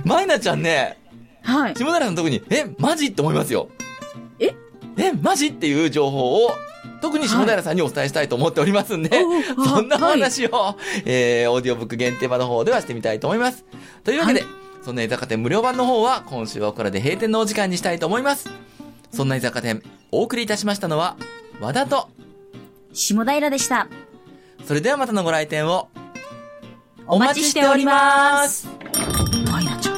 マイナちゃんね、はい。下平さん特に、マジって思いますよ。マジっていう情報を、特に下平さんにお伝えしたいと思っておりますんで、はい、そんな話を、オーディオブック限定版の方ではしてみたいと思います。というわけで、はい、そんな居酒店無料版の方は今週はこれで閉店のお時間にしたいと思います。そんな居酒店、お送りいたしましたのは和田と下平でした。それではまたのご来店をお待ちしております。マイナちゃん。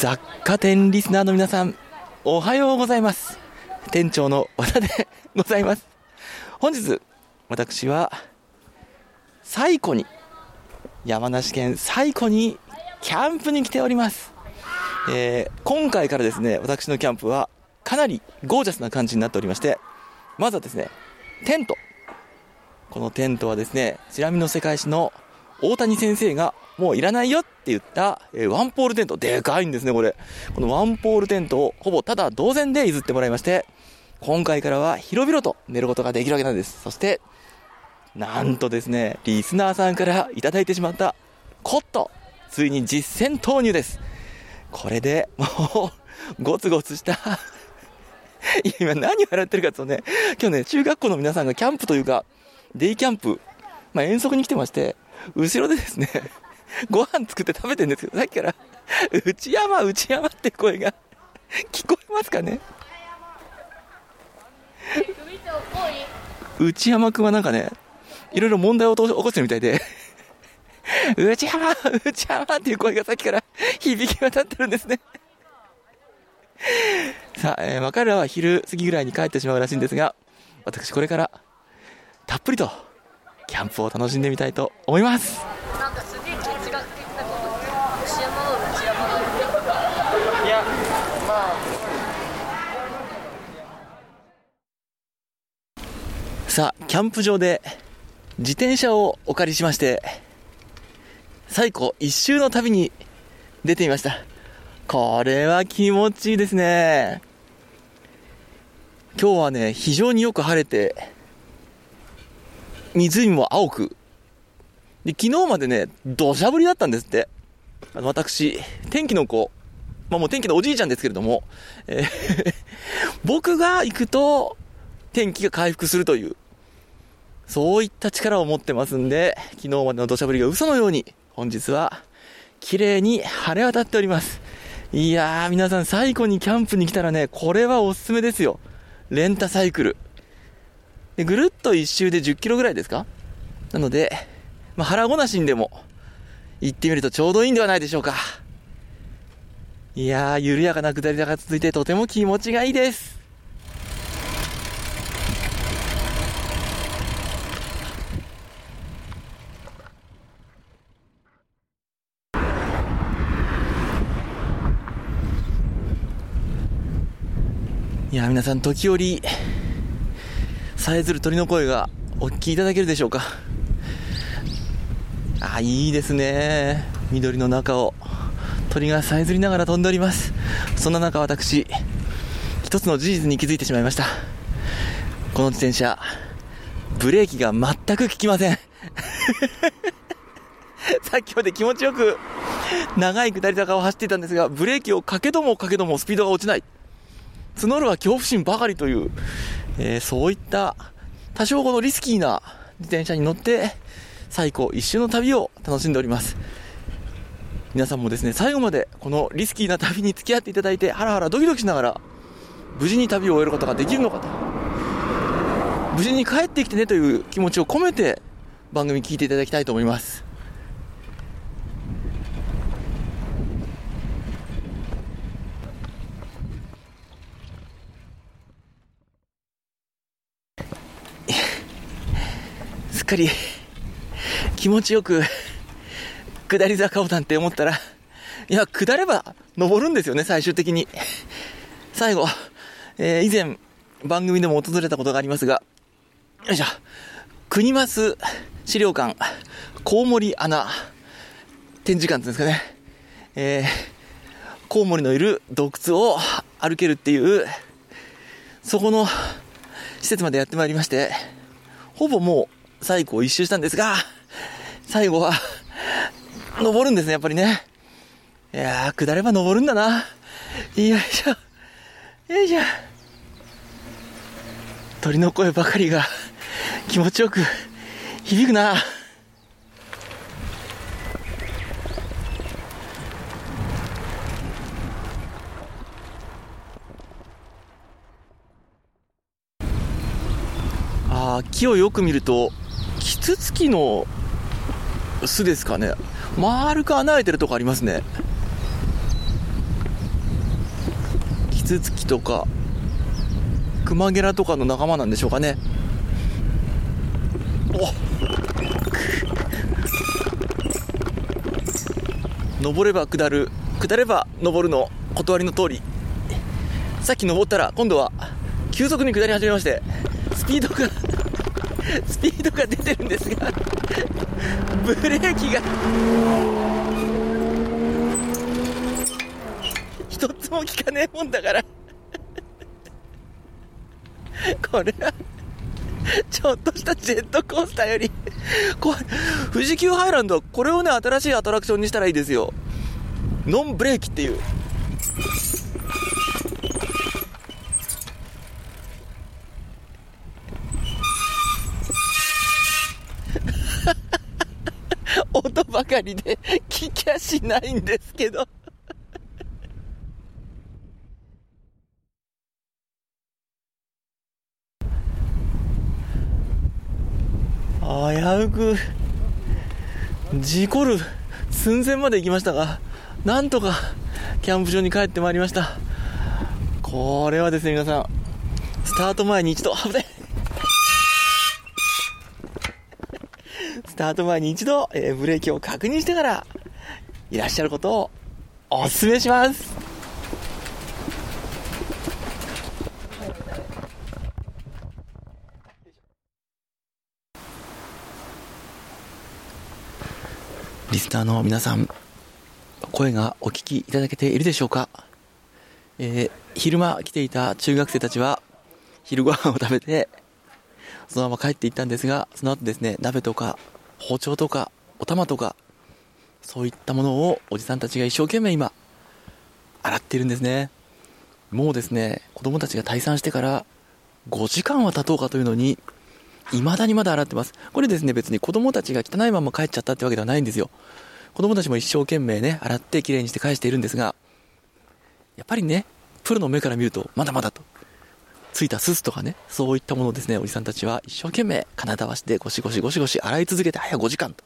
雑貨店リスナーの皆さん、おはようございます。店長の和田でございます。本日私は西湖に、山梨県西湖にキャンプに来ております。今回からですね、私のキャンプはかなりゴージャスな感じになっておりまして、まずはですね、テント。このテントはですね、ちなみの世界史の大谷先生がもういらないよって言った、ワンポールテント。でかいんですね、これ。このワンポールテントをほぼただ同然で譲ってもらいまして、今回からは広々と寝ることができるわけなんです。そしてなんとですね、リスナーさんからいただいてしまったコット、ついに実戦投入です。これでもうゴツゴツしたいや、今何を笑ってるかというとね、今日ね、中学校の皆さんがキャンプというかデイキャンプ、遠足に来てまして、後ろでですね、ご飯作って食べてるんですけど、さっきから内山って声が聞こえますかね。内山くんはなんかね、いろいろ問題を起こしてるみたいで、内山っていう声がさっきから響き渡ってるんですね。さあ、彼らは昼過ぎぐらいに帰ってしまうらしいんですが、私これからたっぷりとキャンプを楽しんでみたいと思います。なんかすげえ哲学的なこと、内山のいや、まあさあ、キャンプ場で自転車をお借りしまして、最高一周の旅に出てみました。これは気持ちいいですね。今日はね、非常によく晴れて、湖も青くで、昨日までね、土砂降りだったんですって。私、天気の子、もう天気のおじいちゃんですけれども、僕が行くと天気が回復するという、そういった力を持ってますんで、昨日までの土砂降りが嘘のように本日は綺麗に晴れ渡っております。いやー、皆さん最後にキャンプに来たらね、これはおすすめですよ。レンタサイクルでぐるっと一周で10キロぐらいですか。なので、腹ごなしにでも行ってみるとちょうどいいんではないでしょうか。いやー、緩やかな下り坂が続いて、とても気持ちがいいです。いやー、皆さん時折さえずる鳥の声がお聞きいただけるでしょうか。あ、いいですね。緑の中を鳥がさえずりながら飛んでおります。そんな中、私一つの事実に気づいてしまいました。この自転車、ブレーキが全く効きませんさっきまで気持ちよく長い下り坂を走っていたんですが、ブレーキをかけどもかけどもスピードが落ちない、募るは恐怖心ばかりという、そういった多少このリスキーな自転車に乗って最高一周の旅を楽しんでおります。皆さんもですね、最後までこのリスキーな旅に付き合っていただいて、ハラハラドキドキしながら無事に旅を終えることができるのかと、無事に帰ってきてねという気持ちを込めて番組聞いていただきたいと思います。すっかり気持ちよく下り坂をなんて思ったら、いや下れば登るんですよね。最終的に最後、以前番組でも訪れたことがありますが、よいしょ、国益資料館コウモリ穴展示館ですかね、コウモリのいる洞窟を歩けるっていう、そこの施設までやってまいりまして、ほぼもう最後一周したんですが、最後は登るんですね、やっぱりね。いやー、下れば登るんだな。よいしょ。よいしょ。鳥の声ばかりが気持ちよく響くな。あー、木をよく見ると、キツツキの巣ですかね。丸く穴開いてるとこありますね。キツツキとかクマゲラとかの仲間なんでしょうかね。お登れば下る、下れば登るの断りの通り、さっき登ったら今度は急速に下り始めまして、スピードが出てるんですがブレーキが一つも効かねえもんだからこれはちょっとしたジェットコースターより怖い。富士急ハイランドはこれをね、新しいアトラクションにしたらいいですよ。ノンブレーキっていう。音ばかりで聞きゃしないんですけど危うく事故る寸前まで行きましたが、なんとかキャンプ場に帰ってまいりました。これはですね、皆さんスタート前に一度危ない、スタート前に一度、ブレーキを確認してからいらっしゃることをお勧めします。リスナーの皆さん、声がお聞きいただけているでしょうか。昼間来ていた中学生たちは昼ご飯を食べてそのまま帰っていったんですが、その後ですね、鍋とか包丁とかお玉とかそういったものをおじさんたちが一生懸命今洗っているんですね。もうですね、子供たちが退散してから5時間は経とうかというのに未だにまだ洗ってます。これですね、別に子供たちが汚いまま帰っちゃったってわけではないんですよ。子供たちも一生懸命ね、洗ってきれいにして返しているんですが、やっぱりね、プロの目から見るとまだまだと、ついたススとかね、そういったものをですね、おじさんたちは一生懸命金だわしでゴシゴシゴシゴシ洗い続けて、早5時間と、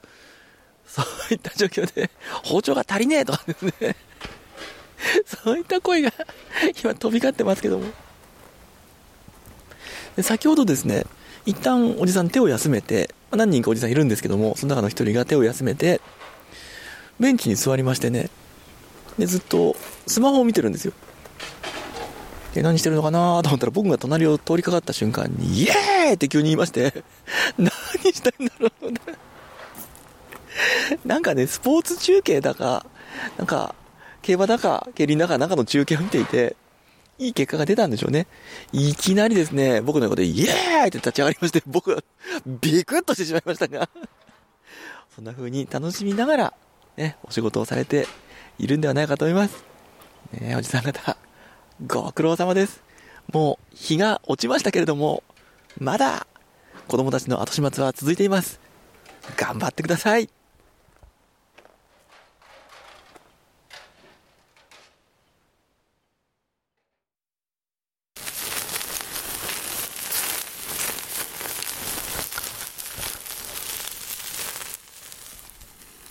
そういった状況で包丁が足りねえとかですねそういった声が今飛び交ってますけども、で先ほどですね、一旦おじさん手を休めて、何人かおじさんいるんですけども、その中の一人が手を休めてベンチに座りましてね、でずっとスマホを見てるんですよ。で何してるのかなと思ったら、僕が隣を通りかかった瞬間にイエーイって急に言いまして何してんだろうねなんかね、スポーツ中継だかなんか競馬だか競輪だかなんかの中継を見ていて、いい結果が出たんでしょうね。いきなりですね、僕の横でイエーイって立ち上がりまして、僕はビクッとしてしまいましたがそんな風に楽しみながら、ね、お仕事をされているんではないかと思います、ね、おじさん方ご苦労様です。もう日が落ちましたけれども、まだ子供たちの後始末は続いています。頑張ってください。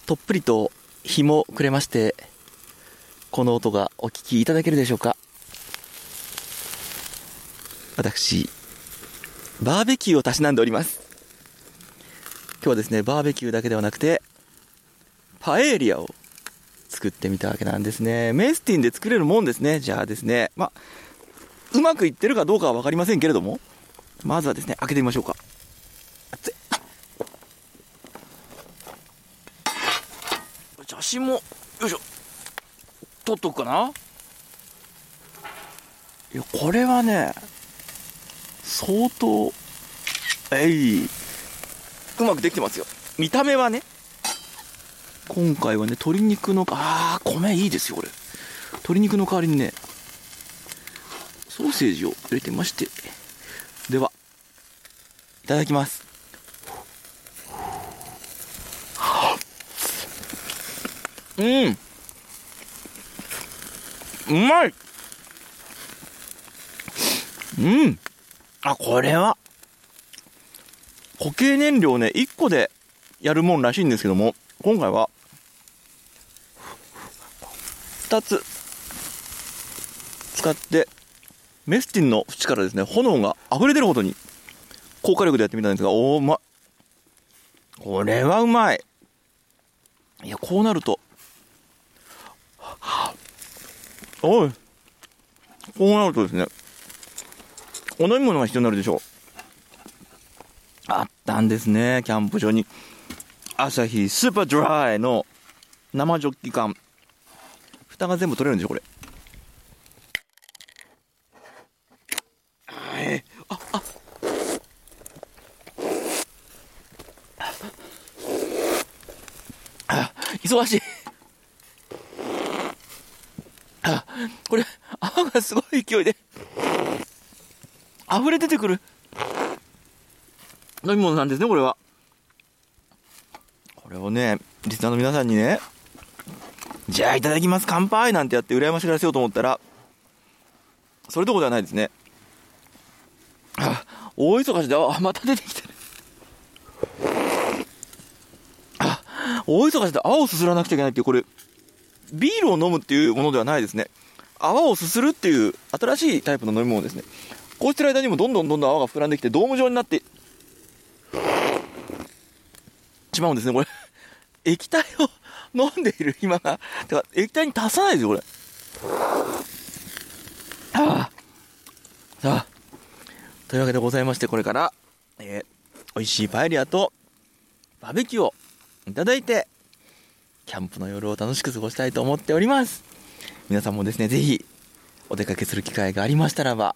とっぷりと日も暮れまして、この音がお聞きいただけるでしょうか。私バーベキューをたしなんでおります。今日はですね、バーベキューだけではなくてパエリアを作ってみたわけなんですね。メスティンで作れるもんですね。じゃあですね、うまくいってるかどうかは分かりませんけれども、まずはですね、開けてみましょうか。写真もよいしょ撮っとくかな。いや、これはね相当うまくできてますよ。見た目はね、今回はね鶏肉の米いいですよ。これ鶏肉の代わりにねソーセージを入れてまして、ではいただきます。うまい。これは固形燃料ね1個でやるもんらしいんですけども、今回は2つ使って、メスティンの縁からですね炎が溢れ出るほどに高火力でやってみたんですが、うまい。これはうまい。いや、こうなるとこうなるとですね、お飲み物が必要になるでしょう。あったんですね、キャンプ場にアサヒスーパードライの生ジョッキ缶。蓋が全部取れるんでしょこれ。忙しい。これ泡がすごい勢いで溢れ出てくる飲み物なんですね、これは。これをね、リスナーの皆さんにね、じゃあいただきます乾杯なんてやって羨ましがらせようと思ったら、それどころではないですね。大忙しで、また出てきてる。大忙しで泡をすすらなくちゃいけないっていう、これビールを飲むっていうものではないですね。泡をすするっていう新しいタイプの飲み物ですね。こうしてる間にもどんどん泡が膨らんできてドーム状になってしまうんですね。これ液体を飲んでいる暇が、だから液体に足さないですよこれ。さあ、というわけでございまして、これから、美味しいパエリアとバーベキューをいただいて、キャンプの夜を楽しく過ごしたいと思っております。皆さんもですね、ぜひお出かけする機会がありましたらば、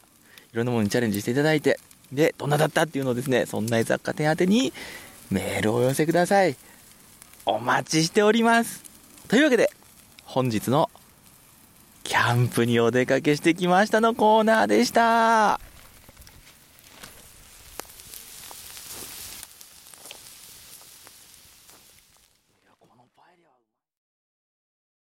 いろんなものにチャレンジしていただいて、でどんなだったっていうのをですね、そんな雑貨店宛てにメールをお寄せください。お待ちしております。というわけで、本日のキャンプにお出かけしてきましたのコーナーでした。